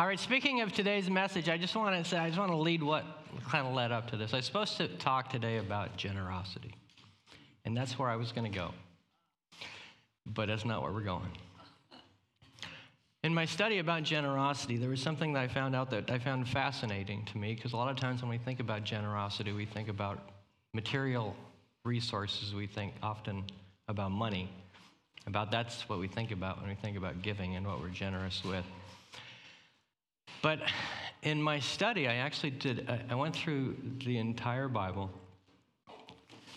All right, speaking of today's message, I just want to say, I just want to lead what kind of led up to this. I was supposed to talk today about generosity, and that's where I was going to go, but that's not where we're going. In my study about generosity, there was something that I found out that I found fascinating to me, because a lot of times when we think about generosity, we think about material resources, we think often about money, about that's what we think about when we think about giving and what we're generous with. But in my study, I went through the entire Bible,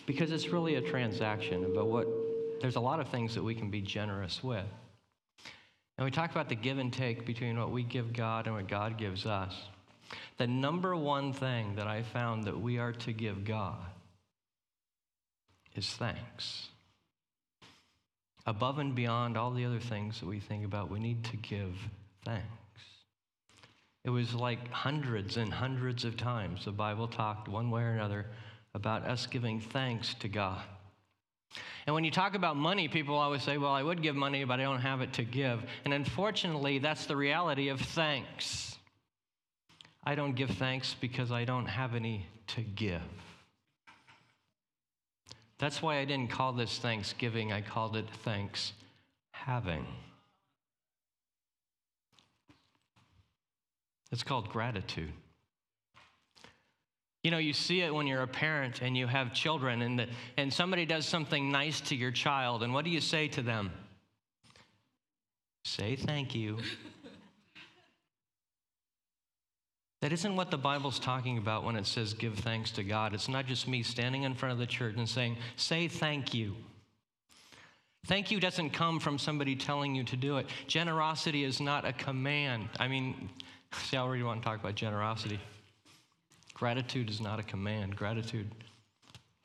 because it's really a transaction about there's a lot of things that we can be generous with. And we talk about the give and take between what we give God and what God gives us. The number one thing that I found that we are to give God is thanks. Above and beyond all the other things that we think about, we need to give thanks. It was like hundreds and hundreds of times the Bible talked one way or another about us giving thanks to God. And when you talk about money, people always say, well, I would give money, but I don't have it to give. And unfortunately, that's the reality of thanks. I don't give thanks because I don't have any to give. That's why I didn't call this Thanksgiving. I called it Thanks-having. It's called gratitude. You know, you see it when you're a parent and you have children, and somebody does something nice to your child, and what do you say to them? Say thank you. That isn't what the Bible's talking about when it says give thanks to God. It's not just me standing in front of the church and saying, say thank you. Thank you doesn't come from somebody telling you to do it. Generosity is not a command. See, I already want to talk about generosity. Gratitude is not a command. Gratitude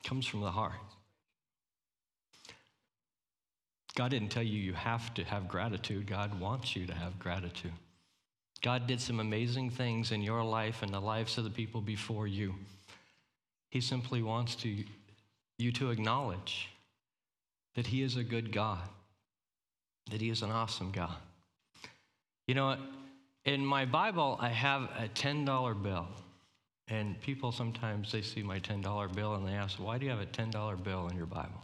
comes from the heart. God didn't tell you you have to have gratitude. God wants you to have gratitude. God did some amazing things in your life and the lives of the people before you. He simply wants you to acknowledge that He is a good God, that He is an awesome God. You know what? In my Bible, I have a $10 bill, and people sometimes, they see my $10 bill and they ask, why do you have a $10 bill in your Bible?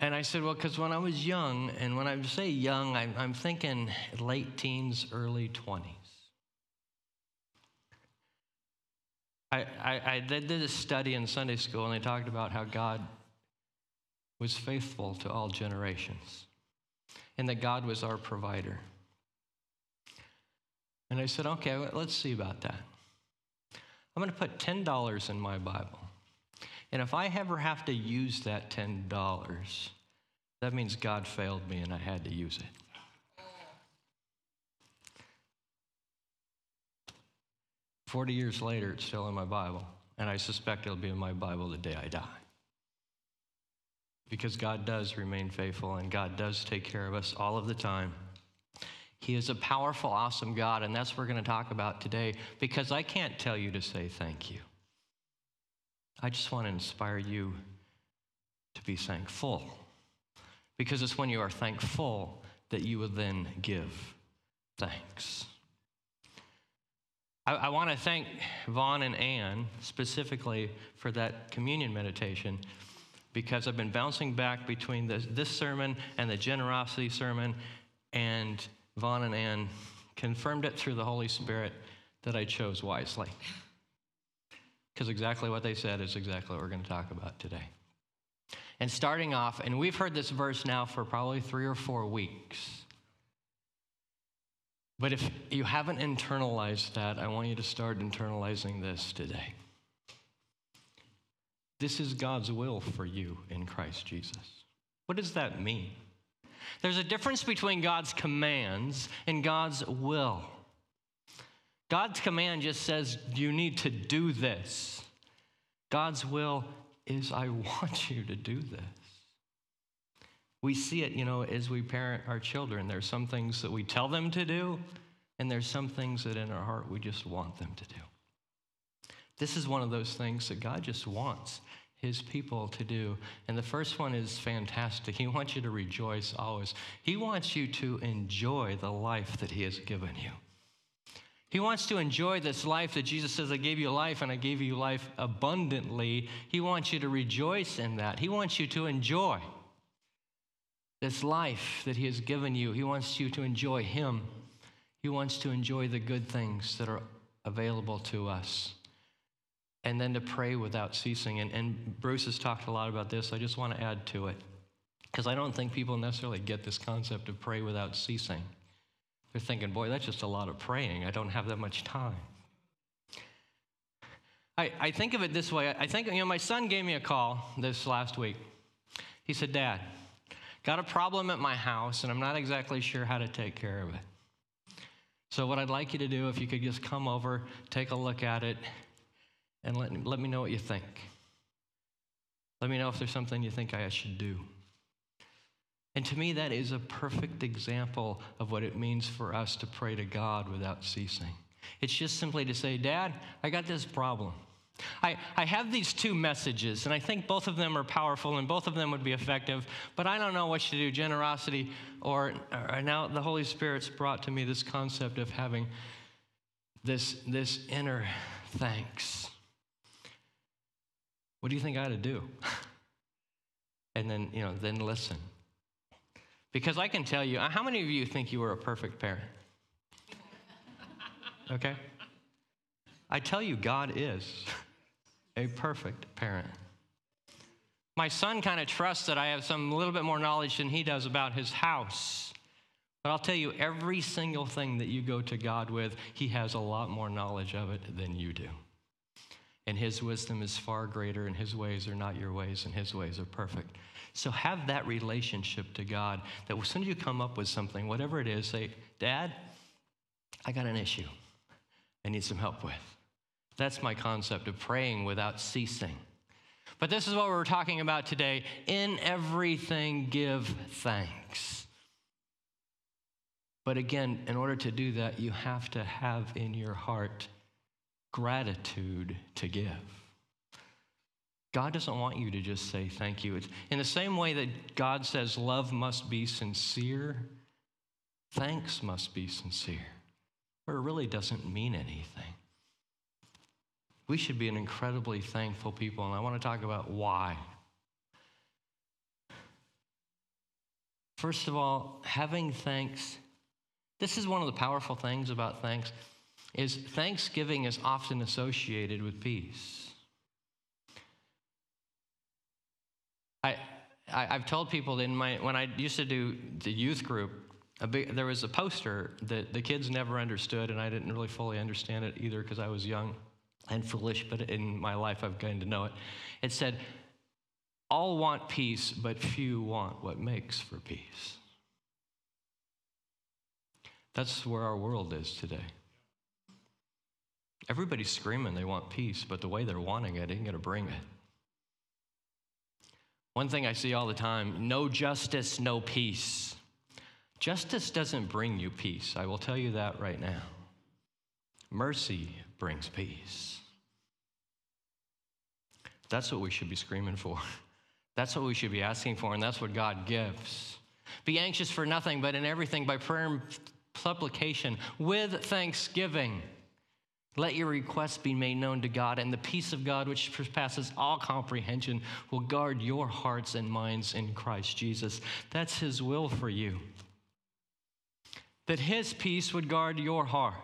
And I said, well, because when I was young, and when I say young, I'm thinking late teens, early 20s. I did a study in Sunday school, and they talked about how God was faithful to all generations, and that God was our provider. And I said, okay, let's see about that. I'm going to put $10 in my Bible. And if I ever have to use that $10, that means God failed me and I had to use it. 40 years later, it's still in my Bible. And I suspect it'll be in my Bible the day I die. Because God does remain faithful and God does take care of us all of the time. He is a powerful, awesome God, and that's what we're going to talk about today, because I can't tell you to say thank you. I just want to inspire you to be thankful, because it's when you are thankful that you will then give thanks. I want to thank Vaughn and Ann specifically for that communion meditation, because I've been bouncing back between this sermon and the generosity sermon, and Vaughn and Ann confirmed it through the Holy Spirit that I chose wisely. Because exactly what they said is exactly what we're going to talk about today. And starting off, and we've heard this verse now for probably 3 or 4 weeks. But if you haven't internalized that, I want you to start internalizing this today. This is God's will for you in Christ Jesus. What does that mean? There's a difference between God's commands and God's will. God's command just says, you need to do this. God's will is, I want you to do this. We see it, you know, as we parent our children. There's some things that we tell them to do, and there's some things that in our heart we just want them to do. This is one of those things that God just wants. his people to do. And the first one is fantastic. He wants you to rejoice always. He wants you to enjoy the life that he has given you. He wants to enjoy this life that Jesus says, I gave you life and I gave you life abundantly. He wants you to rejoice in that. He wants you to enjoy this life that he has given you. He wants you to enjoy him. He wants to enjoy the good things that are available to us. And then to pray without ceasing. And Bruce has talked a lot about this. I just want to add to it because I don't think people necessarily get this concept of pray without ceasing. They're thinking, boy, that's just a lot of praying. I don't have that much time. I think of it this way. I think, my son gave me a call this last week. He said, Dad, got a problem at my house, and I'm not exactly sure how to take care of it. So what I'd like you to do, if you could just come over, take a look at it, and let me know what you think. Let me know if there's something you think I should do. And to me, that is a perfect example of what it means for us to pray to God without ceasing. It's just simply to say, Dad, I got this problem. I have these two messages, and I think both of them are powerful, and both of them would be effective, but I don't know what to do, generosity, or now the Holy Spirit's brought to me this concept of having this inner thanks. What do you think I ought to do? And then, then listen. Because I can tell you, how many of you think you were a perfect parent? Okay? I tell you, God is a perfect parent. My son kind of trusts that I have a little bit more knowledge than he does about his house. But I'll tell you, every single thing that you go to God with, he has a lot more knowledge of it than you do. And his wisdom is far greater, and his ways are not your ways, and his ways are perfect. So have that relationship to God that as soon as you come up with something, whatever it is, say, Dad, I got an issue I need some help with. That's my concept of praying without ceasing. But this is what we're talking about today. In everything, give thanks. But again, in order to do that, you have to have in your heart gratitude to give. God doesn't want you to just say thank you. It's in the same way that God says love must be sincere, thanks must be sincere, or it really doesn't mean anything. We should be an incredibly thankful people, and I want to talk about why. First of all, having thanks, this is one of the powerful things about thanks, is thanksgiving is often associated with peace. I've told people that when I used to do the youth group, there was a poster that the kids never understood, and I didn't really fully understand it either because I was young and foolish, but in my life I've gotten to know it. It said, all want peace, but few want what makes for peace. That's where our world is today. Everybody's screaming they want peace, but the way they're wanting it ain't going to bring it. One thing I see all the time, no justice, no peace. Justice doesn't bring you peace. I will tell you that right now. Mercy brings peace. That's what we should be screaming for. That's what we should be asking for, and that's what God gives. Be anxious for nothing, but in everything by prayer and supplication with thanksgiving. Let your requests be made known to God, and the peace of God, which surpasses all comprehension, will guard your hearts and minds in Christ Jesus. That's his will for you, that his peace would guard your heart.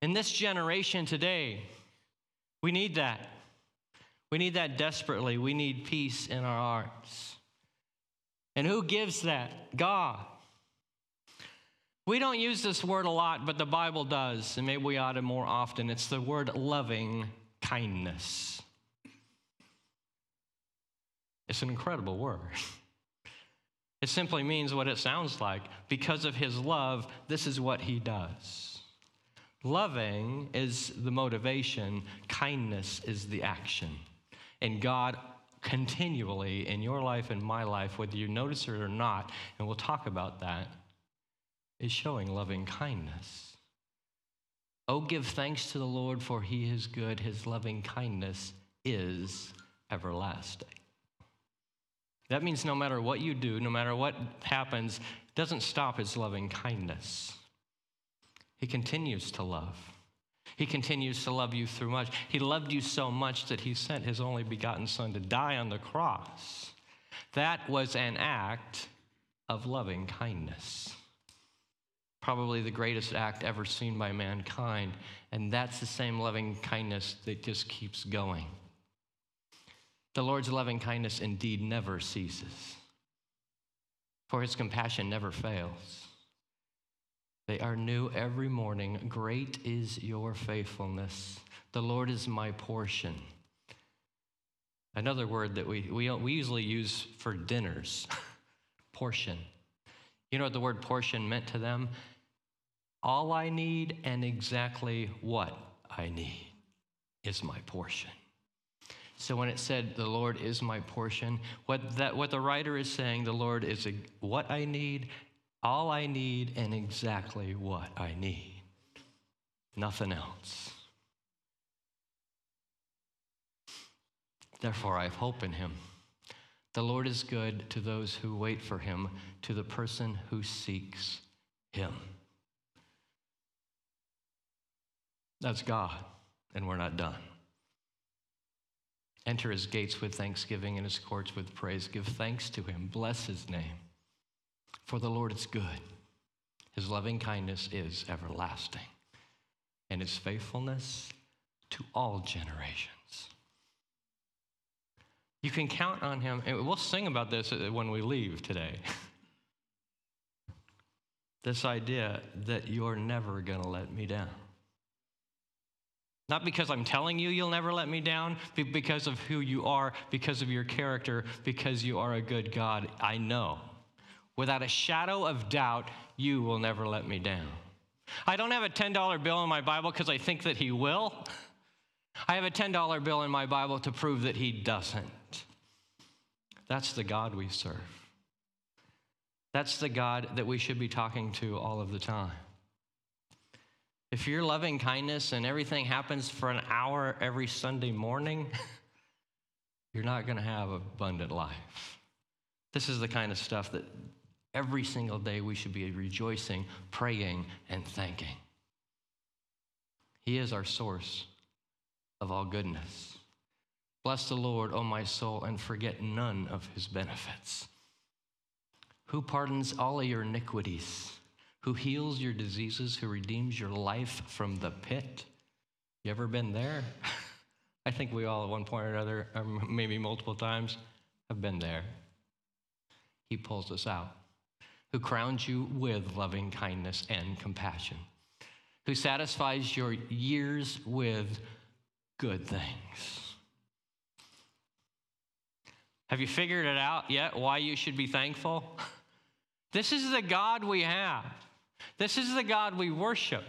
In this generation today, we need that. We need that desperately. We need peace in our hearts. And who gives that? God. We don't use this word a lot, but the Bible does, and maybe we ought to more often. It's the word loving kindness. It's an incredible word. It simply means what it sounds like. Because of his love, this is what he does. Loving is the motivation. Kindness is the action. And God continually in your life and my life, whether you notice it or not, and we'll talk about that, is showing loving kindness. Oh, give thanks to the Lord, for he is good. His loving kindness is everlasting. That means no matter what you do, no matter what happens, it doesn't stop his loving kindness. He continues to love. He continues to love you through much. He loved you so much that he sent his only begotten son to die on the cross. That was an act of loving kindness. Probably the greatest act ever seen by mankind. And that's the same loving kindness that just keeps going. The Lord's loving kindness indeed never ceases, for his compassion never fails. They are new every morning. Great is your faithfulness. The Lord is my portion. Another word that we usually use for dinners, portion. You know what the word portion meant to them? All I need and exactly what I need is my portion. So when it said, the Lord is my portion, what the writer is saying, the Lord is what I need, all I need, and exactly what I need. Nothing else. Therefore, I have hope in him. The Lord is good to those who wait for him, to the person who seeks him. That's God, and we're not done. Enter his gates with thanksgiving and his courts with praise. Give thanks to him. Bless his name. For the Lord is good. His loving kindness is everlasting, and his faithfulness to all generations. You can count on him, and we'll sing about this when we leave today. This idea that you're never going to let me down. Not because I'm telling you you'll never let me down, but because of who you are, because of your character, because you are a good God. I know, without a shadow of doubt, you will never let me down. I don't have a $10 bill in my Bible because I think that he will. I have a $10 bill in my Bible to prove that he doesn't. That's the God we serve. That's the God that we should be talking to all of the time. If you're loving kindness and everything happens for an hour every Sunday morning, you're not going to have abundant life. This is the kind of stuff that every single day we should be rejoicing, praying, and thanking. He is our source of all goodness. Bless the Lord, O my soul, and forget none of his benefits. Who pardons all of your iniquities? Who heals your diseases, who redeems your life from the pit. You ever been there? I think we all at one point or another, or maybe multiple times, have been there. He pulls us out. Who crowns you with loving kindness and compassion. Who satisfies your years with good things. Have you figured it out yet, why you should be thankful? This is the God we have. This is the God we worship.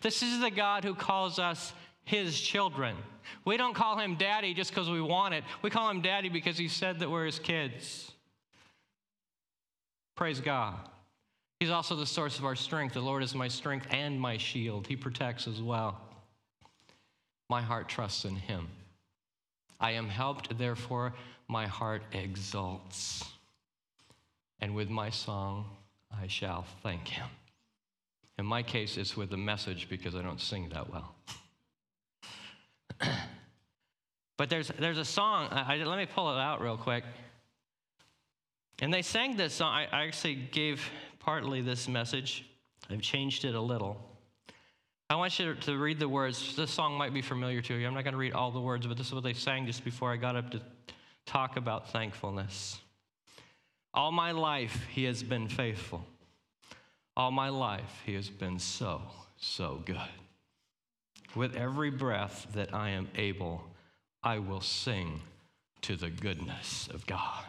This is the God who calls us his children. We don't call him daddy just because we want it. We call him daddy because he said that we're his kids. Praise God. He's also the source of our strength. The Lord is my strength and my shield. He protects as well. My heart trusts in him. I am helped, therefore my heart exults. And with my song, I shall thank him. In my case, it's with a message because I don't sing that well. But there's a song. Let me pull it out real quick. And they sang this song. I actually gave partly this message. I've changed it a little. I want you to read the words. This song might be familiar to you. I'm not going to read all the words, but this is what they sang just before I got up to talk about thankfulness. All my life, he has been faithful. All my life, he has been so, so good. With every breath that I am able, I will sing to the goodness of God.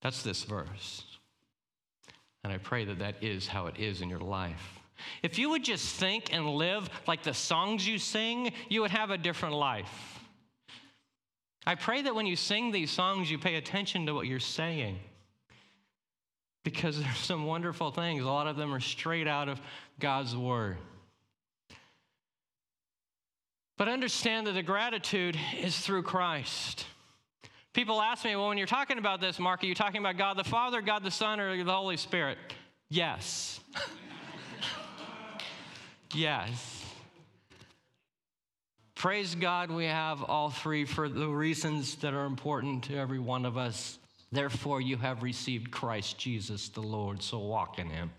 That's this verse. And I pray that that is how it is in your life. If you would just think and live like the songs you sing, you would have a different life. I pray that when you sing these songs, you pay attention to what you're saying. Because there's some wonderful things. A lot of them are straight out of God's word. But understand that the gratitude is through Christ. People ask me, well, when you're talking about this, Mark, are you talking about God the Father, God the Son, or the Holy Spirit? Yes. Yes. Praise God, we have all three for the reasons that are important to every one of us. Therefore, you have received Christ Jesus the Lord, so walk in him,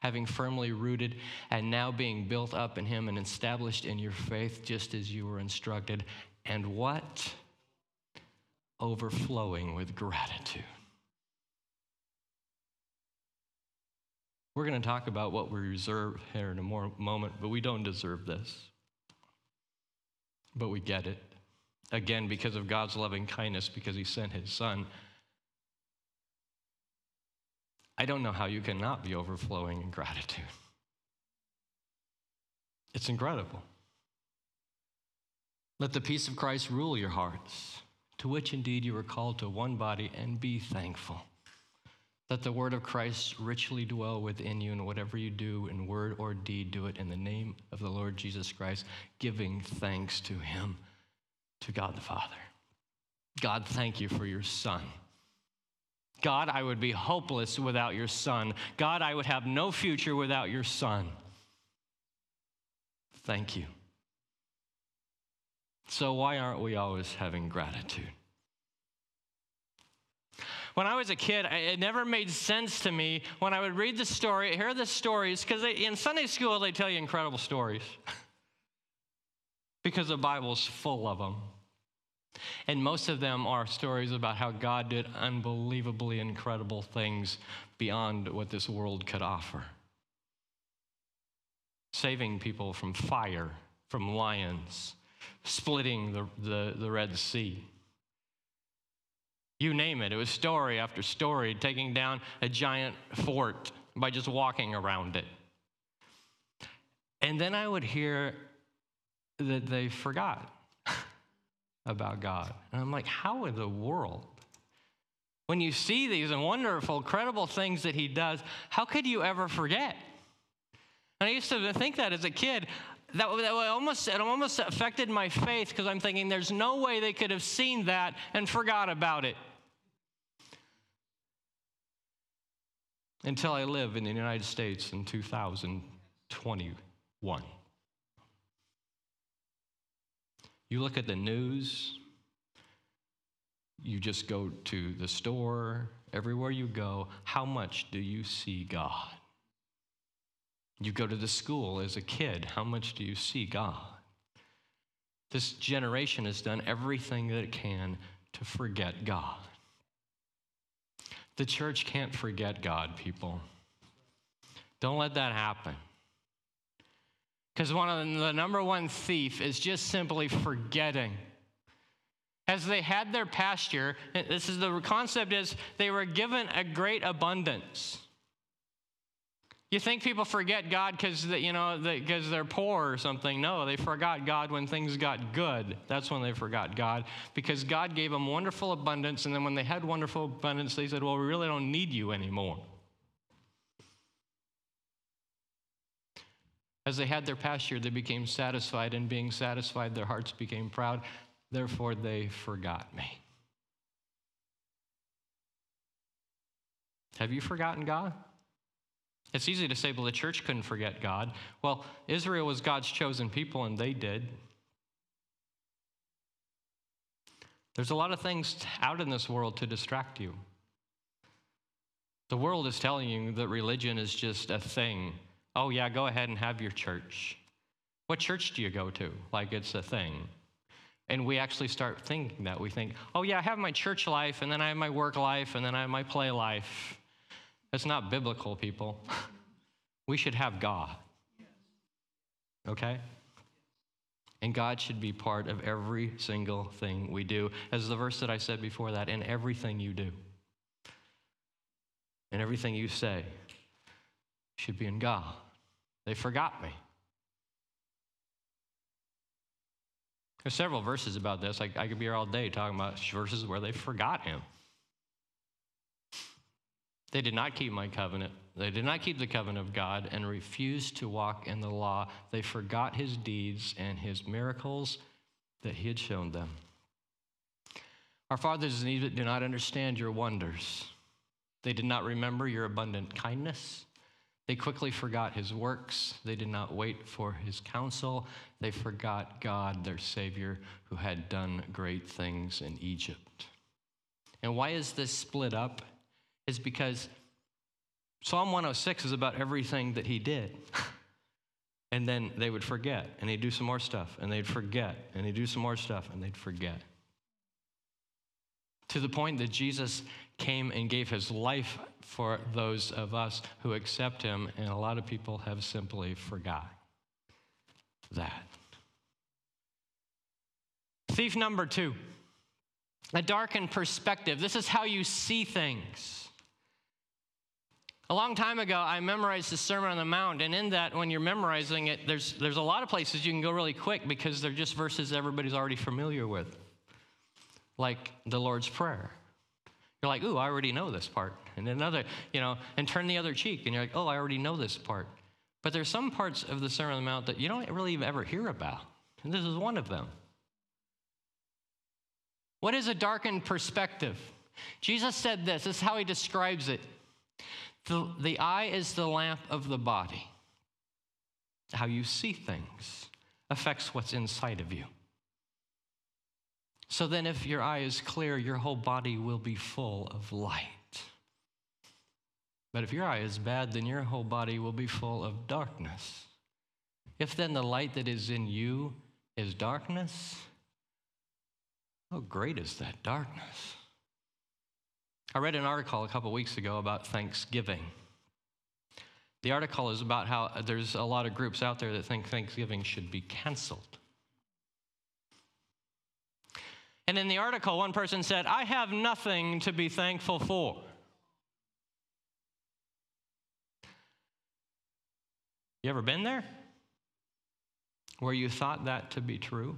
having firmly rooted and now being built up in him and established in your faith, just as you were instructed. And what? Overflowing with gratitude. We're going to talk about what we deserve here in a moment, but we don't deserve this. But we get it. Again, because of God's loving kindness, because he sent his son. I don't know how you cannot be overflowing in gratitude. It's incredible. Let the peace of Christ rule your hearts, to which indeed you were called to one body, and be thankful. Let the word of Christ richly dwell within you, and whatever you do in word or deed, do it in the name of the Lord Jesus Christ, giving thanks to him, to God the Father. God, thank you for your son. God, I would be hopeless without your son. God, I would have no future without your son. Thank you. So why aren't we always having gratitude? When I was a kid, it never made sense to me when I would read the story, hear the stories, because in Sunday school, they tell you incredible stories because the Bible's full of them. And most of them are stories about how God did unbelievably incredible things beyond what this world could offer. Saving people from fire, from lions, splitting the Red Sea. You name it. It was story after story, taking down a giant fort by just walking around it. And then I would hear that they forgot about God. And I'm like, how in the world? When you see these wonderful, credible things that he does, how could you ever forget? And I used to think that as a kid. It almost affected my faith, because I'm thinking there's no way they could have seen that and forgot about it. Until I live in the United States in 2021. You look at the news, you just go to the store, everywhere you go, how much do you see God? You go to the school as a kid, how much do you see God? This generation has done everything that it can to forget God. The church can't forget God, people. Don't let that happen. Because one of the number one thief is just simply forgetting. As they had their pasture, this is the concept, is they were given a great abundance. You think people forget God because because they're poor or something? No, they forgot God when things got good. That's when they forgot God, because God gave them wonderful abundance, and then when they had wonderful abundance, they said, "Well, we really don't need you anymore." As they had their pasture, they became satisfied, and being satisfied, their hearts became proud. Therefore, they forgot me. Have you forgotten God? It's easy to say, well, the church couldn't forget God. Well, Israel was God's chosen people, and they did. There's a lot of things out in this world to distract you. The world is telling you that religion is just a thing. Oh, yeah, go ahead and have your church. What church do you go to? Like it's a thing. And we actually start thinking that. We think, oh, yeah, I have my church life, and then I have my work life, and then I have my play life. That's not biblical, people. We should have God, okay? And God should be part of every single thing we do. As the verse that I said before that, in everything you do, and everything you say should be in God. They forgot me. There's several verses about this. I could be here all day talking about verses where they forgot him. They did not keep my covenant. They did not keep the covenant of God and refused to walk in the law. They forgot his deeds and his miracles that he had shown them. Our fathers in Egypt do not understand your wonders. They did not remember your abundant kindness. They quickly forgot his works. They did not wait for his counsel. They forgot God, their Savior, who had done great things in Egypt. And why is this split up? It's because Psalm 106 is about everything that he did. And then they would forget, and they'd do some more stuff, and they'd forget, and they'd do some more stuff, and they'd forget. To the point that Jesus came and gave his life for those of us who accept him, and a lot of people have simply forgot that. Thief number two, a darkened perspective. This is how you see things. A long time ago, I memorized the Sermon on the Mount, and in that, when you're memorizing it, there's a lot of places you can go really quick because they're just verses everybody's already familiar with. Like the Lord's Prayer. You're like, ooh, I already know this part. And another, and turn the other cheek. And you're like, oh, I already know this part. But there's some parts of the Sermon on the Mount that you don't really ever hear about. And this is one of them. What is a darkened perspective? Jesus said this. This is how he describes it. The eye is the lamp of the body. How you see things affects what's inside of you. So then if your eye is clear, your whole body will be full of light. But if your eye is bad, then your whole body will be full of darkness. If then the light that is in you is darkness, how great is that darkness? I read an article a couple weeks ago about Thanksgiving. The article is about how there's a lot of groups out there that think Thanksgiving should be canceled. And in the article, one person said, I have nothing to be thankful for. You ever been there? Where you thought that to be true?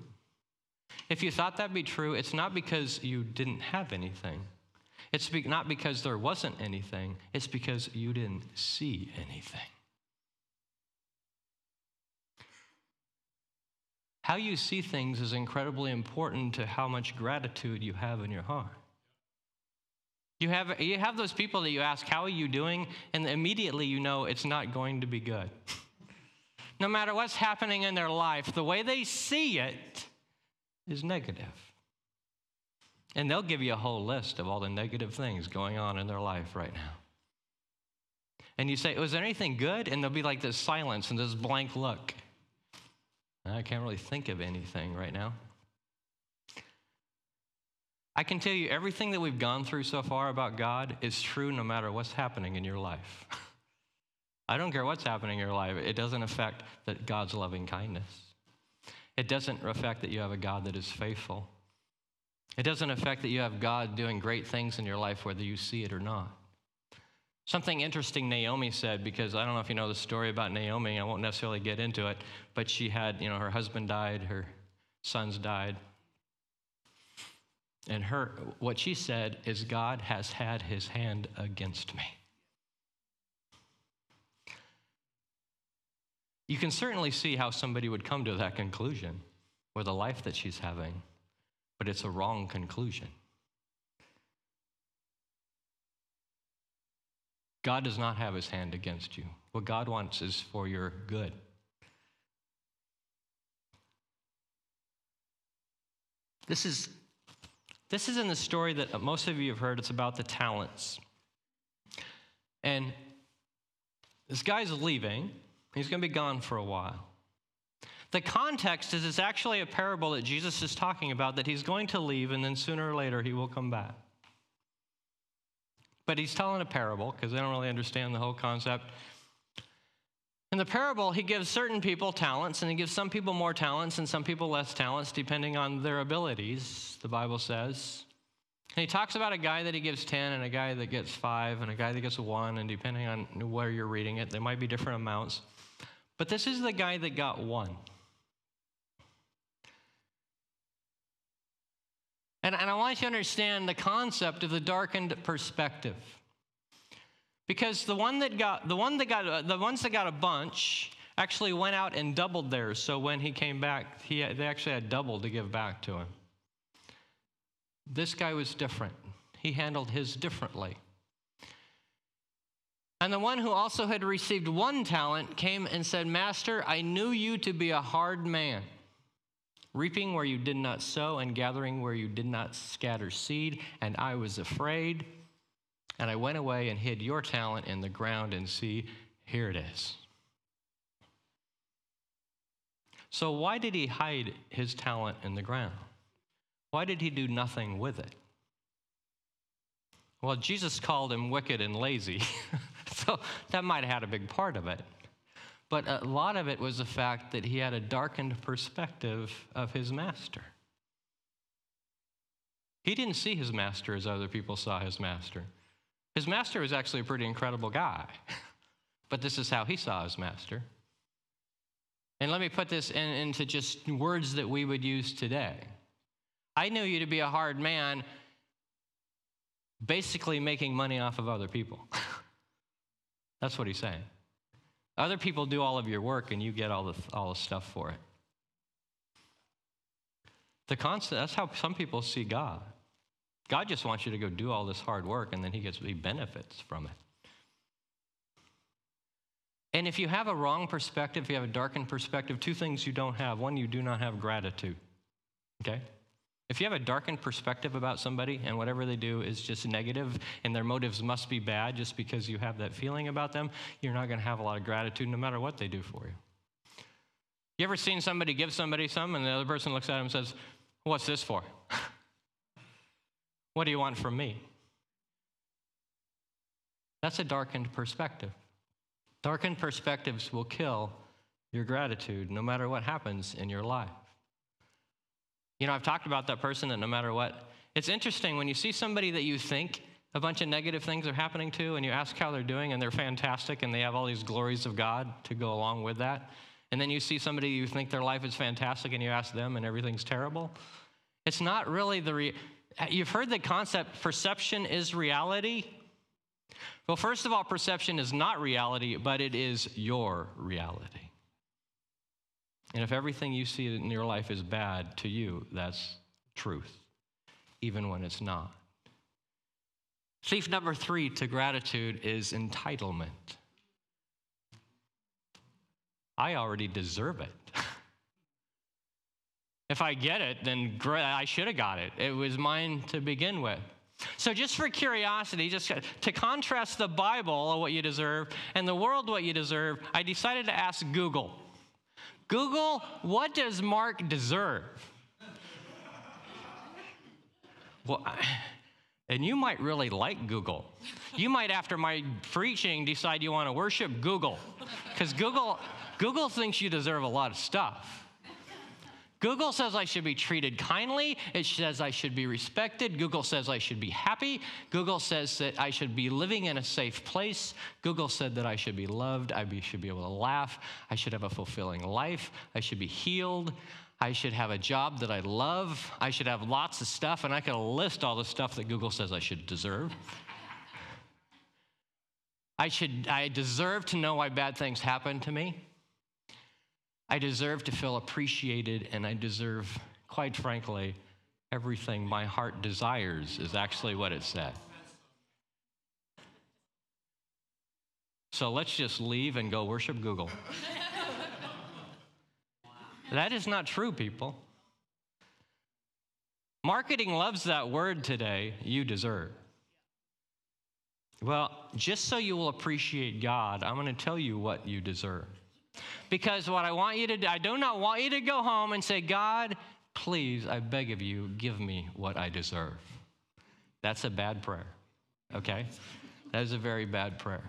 If you thought that be true, it's not because you didn't have anything. It's not because there wasn't anything. It's because you didn't see anything. How you see things is incredibly important to how much gratitude you have in your heart. You have those people that you ask, how are you doing? And immediately you know it's not going to be good. No matter what's happening in their life, the way they see it is negative. And they'll give you a whole list of all the negative things going on in their life right now. And you say, was there anything good? And there'll be like this silence and this blank look. I can't really think of anything right now. I can tell you everything that we've gone through so far about God is true no matter what's happening in your life. I don't care what's happening in your life. It doesn't affect that God's loving kindness. It doesn't affect that you have a God that is faithful. It doesn't affect that you have God doing great things in your life whether you see it or not. Something interesting Naomi said, because I don't know if you know the story about Naomi, I won't necessarily get into it, but she had, her husband died, her sons died. And what she said is, God has had his hand against me. You can certainly see how somebody would come to that conclusion with the life that she's having, but it's a wrong conclusion. God does not have his hand against you. What God wants is for your good. This is in the story that most of you have heard. It's about the talents. And this guy's leaving. He's going to be gone for a while. The context is it's actually a parable that Jesus is talking about, that he's going to leave, and then sooner or later he will come back. But he's telling a parable because they don't really understand the whole concept. In the parable, he gives certain people talents, and he gives some people more talents and some people less talents, depending on their abilities, the Bible says. And he talks about a guy that he gives 10 and a guy that gets 5 and a guy that gets 1, and depending on where you're reading it, there might be different amounts. But this is the guy that got 1. And I want you to understand the concept of the darkened perspective. Because the ones that got a bunch actually went out and doubled theirs. So when he came back, they actually had double to give back to him. This guy was different. He handled his differently. And the one who also had received one talent came and said, Master, I knew you to be a hard man, reaping where you did not sow and gathering where you did not scatter seed, and I was afraid, and I went away and hid your talent in the ground, and see, here it is. So why did he hide his talent in the ground? Why did he do nothing with it? Well, Jesus called him wicked and lazy, so that might have had a big part of it. But a lot of it was the fact that he had a darkened perspective of his master. He didn't see his master as other people saw his master. His master was actually a pretty incredible guy, but this is how he saw his master. And let me put this into just words that we would use today. I knew you to be a hard man, basically making money off of other people. That's what he's saying. Other people do all of your work, and you get all the stuff for it. That's how some people see God. God just wants you to go do all this hard work, and then he benefits from it. And if you have a wrong perspective, if you have a darkened perspective, two things you don't have. One, you do not have gratitude, okay? If you have a darkened perspective about somebody and whatever they do is just negative and their motives must be bad just because you have that feeling about them, you're not going to have a lot of gratitude no matter what they do for you. You ever seen somebody give somebody some and the other person looks at them and says, what's this for? What do you want from me? That's a darkened perspective. Darkened perspectives will kill your gratitude no matter what happens in your life. You know, I've talked about that person that no matter what. It's interesting when you see somebody that you think a bunch of negative things are happening to and you ask how they're doing and they're fantastic and they have all these glories of God to go along with that. And then you see somebody you think their life is fantastic and you ask them and everything's terrible. It's not really you've heard the concept perception is reality. Well, first of all, perception is not reality, but it is your reality. And if everything you see in your life is bad to you, that's truth, even when it's not. Thief number three to gratitude is entitlement. I already deserve it. If I get it, then I should have got it. It was mine to begin with. So just for curiosity, just to contrast the Bible, what you deserve, and the world, what you deserve, I decided to ask Google. Google, what does Mark deserve? Well, and you might really like Google. You might, after my preaching, decide you want to worship Google, because Google thinks you deserve a lot of stuff. Google says I should be treated kindly. It says I should be respected. Google says I should be happy. Google says that I should be living in a safe place. Google said that I should be loved. I should be able to laugh. I should have a fulfilling life. I should be healed. I should have a job that I love. I should have lots of stuff, and I could list all the stuff that Google says I should deserve. I deserve to know why bad things happen to me. I deserve to feel appreciated, and I deserve, quite frankly, everything my heart desires is actually what it said. So let's just leave and go worship Google. That is not true, people. Marketing loves that word today, you deserve. Well, just so you will appreciate God, I'm going to tell you what you deserve. Because what I want you to do, I do not want you to go home and say, God, please, I beg of you, give me what I deserve. That's a bad prayer, okay? That is a very bad prayer.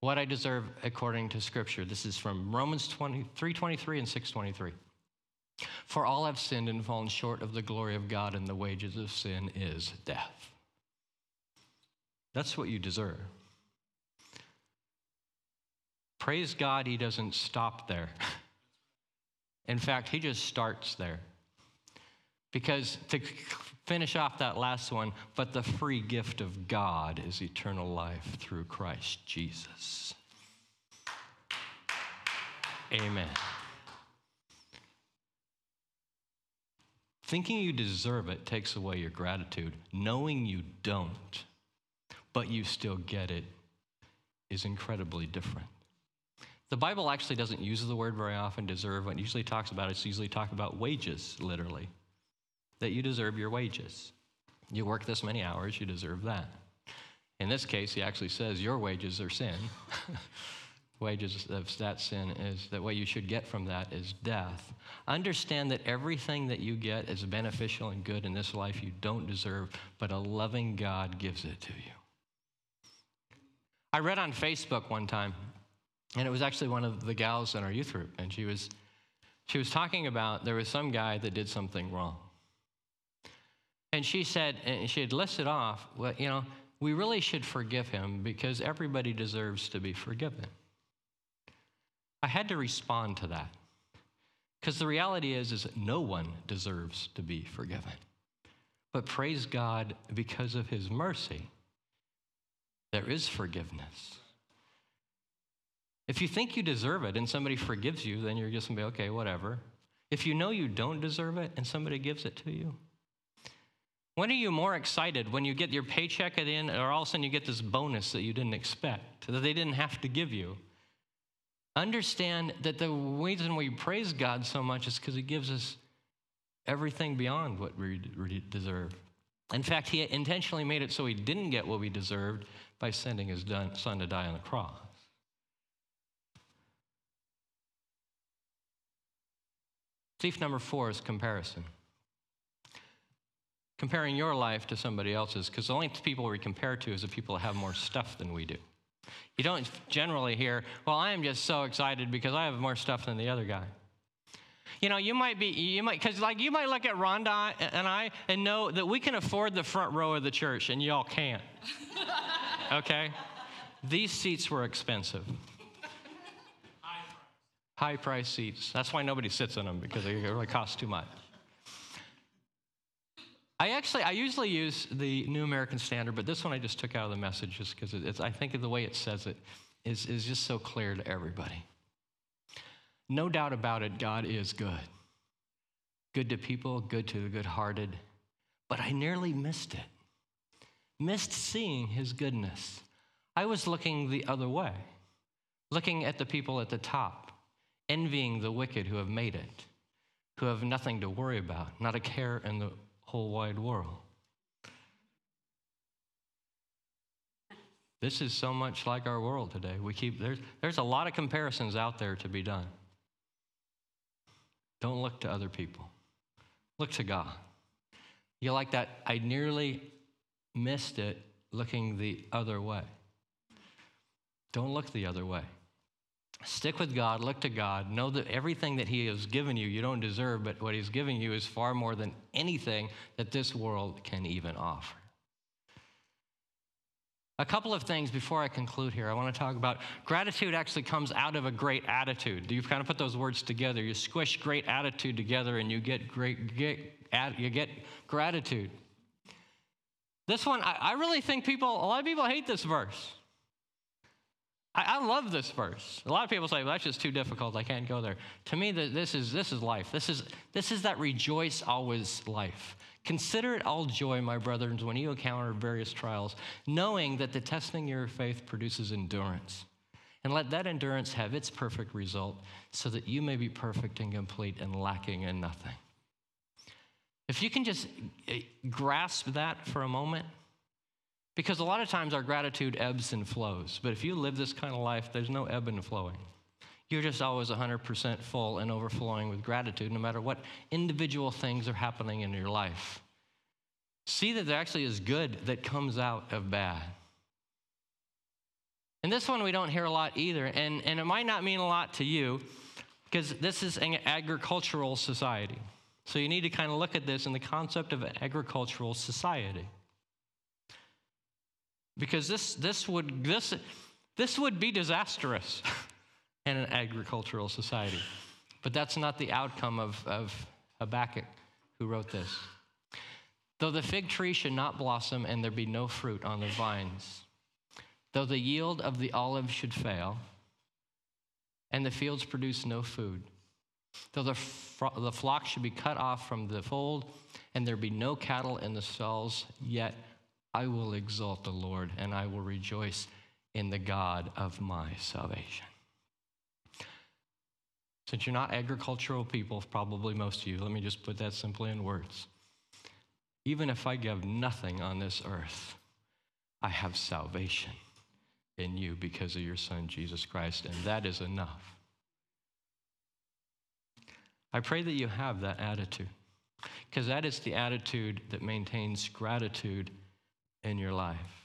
What I deserve according to Scripture. This is from Romans 3:23 and 6:23. For all have sinned and fallen short of the glory of God, and the wages of sin is death. That's what you deserve. Praise God, he doesn't stop there. In fact, he just starts there. Because to finish off that last one, but the free gift of God is eternal life through Christ Jesus. Amen. Thinking you deserve it takes away your gratitude. Knowing you don't, but you still get it, is incredibly different. The Bible actually doesn't use the word very often, deserve. When it usually talks about it, it's usually talking about wages, literally. That you deserve your wages. You work this many hours, you deserve that. In this case, he actually says your wages are sin. Wages of that sin is that what you should get from that is death. Understand that everything that you get is beneficial and good in this life you don't deserve, but a loving God gives it to you. I read on Facebook one time, and it was actually one of the gals in our youth group, and she was talking about there was some guy that did something wrong. And she said, and she had listed off, well, you know, we really should forgive him because everybody deserves to be forgiven. I had to respond to that because the reality is no one deserves to be forgiven. But praise God, because of his mercy, there is forgiveness. If you think you deserve it and somebody forgives you, then you're just going to be, okay, whatever. If you know you don't deserve it and somebody gives it to you, when are you more excited? When you get your paycheck at the end, or all of a sudden you get this bonus that you didn't expect, that they didn't have to give you? Understand that the reason we praise God so much is because he gives us everything beyond what we deserve. In fact, he intentionally made it so he didn't get what we deserved by sending his son to die on the cross. Thief number 4 is comparison. Comparing your life to somebody else's, because the only people we compare to is the people that have more stuff than we do. You don't generally hear, well, I am just so excited because I have more stuff than the other guy. You know, you might look at Rhonda and I and know that we can afford the front row of the church and y'all can't, okay? These seats were expensive. High price seats. That's why nobody sits in them, because they really cost too much. I usually use the New American Standard, but this one I just took out of the Message just because I think the way it says it is just so clear to everybody. No doubt about it, God is good. Good to people, good to the good-hearted. But I nearly missed it. Missed seeing his goodness. I was looking the other way, looking at the people at the top, envying the wicked who have made it, who have nothing to worry about, not a care in the whole wide world. This is so much like our world today. There's a lot of comparisons out there to be done. Don't look to other people. Look to God. You like that? I nearly missed it, looking the other way. Don't look the other way. Stick with God, look to God, know that everything that he has given you, you don't deserve, but what he's giving you is far more than anything that this world can even offer. A couple of things before I conclude here. I want to talk about gratitude actually comes out of a great attitude. You kind of put those words together. You squish great attitude together and you get gratitude. This one, I really think a lot of people hate this verse. I love this verse. A lot of people say, well, that's just too difficult. I can't go there. To me, this is life. This is that rejoice always life. Consider it all joy, my brethren, when you encounter various trials, knowing that the testing of your faith produces endurance. And let that endurance have its perfect result so that you may be perfect and complete and lacking in nothing. If you can just grasp that for a moment, because a lot of times our gratitude ebbs and flows. But if you live this kind of life, there's no ebb and flowing. You're just always 100% full and overflowing with gratitude, no matter what individual things are happening in your life. See that there actually is good that comes out of bad. And this one we don't hear a lot either, and it might not mean a lot to you, because this is an agricultural society. So you need to kind of look at this in the concept of agricultural society. Because this would be disastrous in an agricultural society. But that's not the outcome of Habakkuk, who wrote this. Though the fig tree should not blossom and there be no fruit on the vines, though the yield of the olive should fail and the fields produce no food, though the flock should be cut off from the fold and there be no cattle in the stalls, yet I will exalt the Lord and I will rejoice in the God of my salvation. Since you're not agricultural people, probably most of you, let me just put that simply in words. Even if I give nothing on this earth, I have salvation in you because of your Son, Jesus Christ, and that is enough. I pray that you have that attitude, because that is the attitude that maintains gratitude in your life.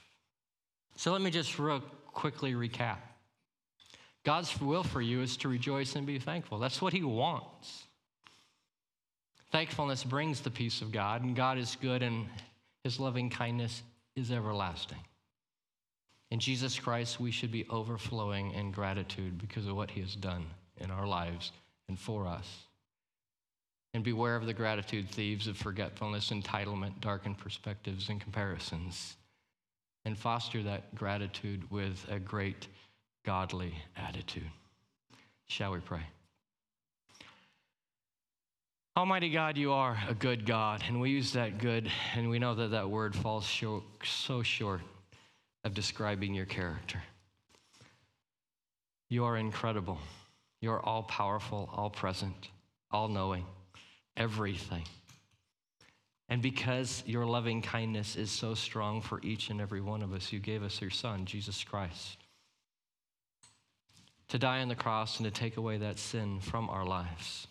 So let me just real quickly recap. God's will for you is to rejoice and be thankful. That's what he wants. Thankfulness brings the peace of God, and God is good, and his loving kindness is everlasting. In Jesus Christ, we should be overflowing in gratitude because of what he has done in our lives and for us. And beware of the gratitude thieves of forgetfulness, entitlement, darkened perspectives, and comparisons, and foster that gratitude with a great godly attitude. Shall we pray? Almighty God, you are a good God, and we use that good, and we know that that word falls so short of describing your character. You are incredible. You are all-powerful, all-present, all-knowing, everything. And because your loving kindness is so strong for each and every one of us, you gave us your Son, Jesus Christ, to die on the cross and to take away that sin from our lives,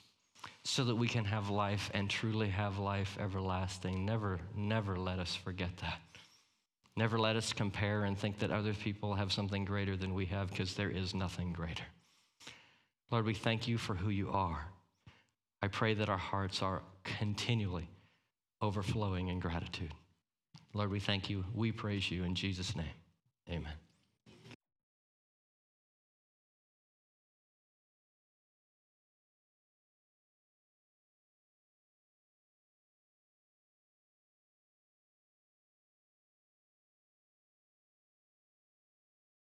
so that we can have life and truly have life everlasting. Never let us forget that. Never let us compare and think that other people have something greater than we have, because there is nothing greater. Lord, we thank you for who you are. I pray that our hearts are continually overflowing in gratitude. Lord, we thank you. We praise you in Jesus' name. Amen.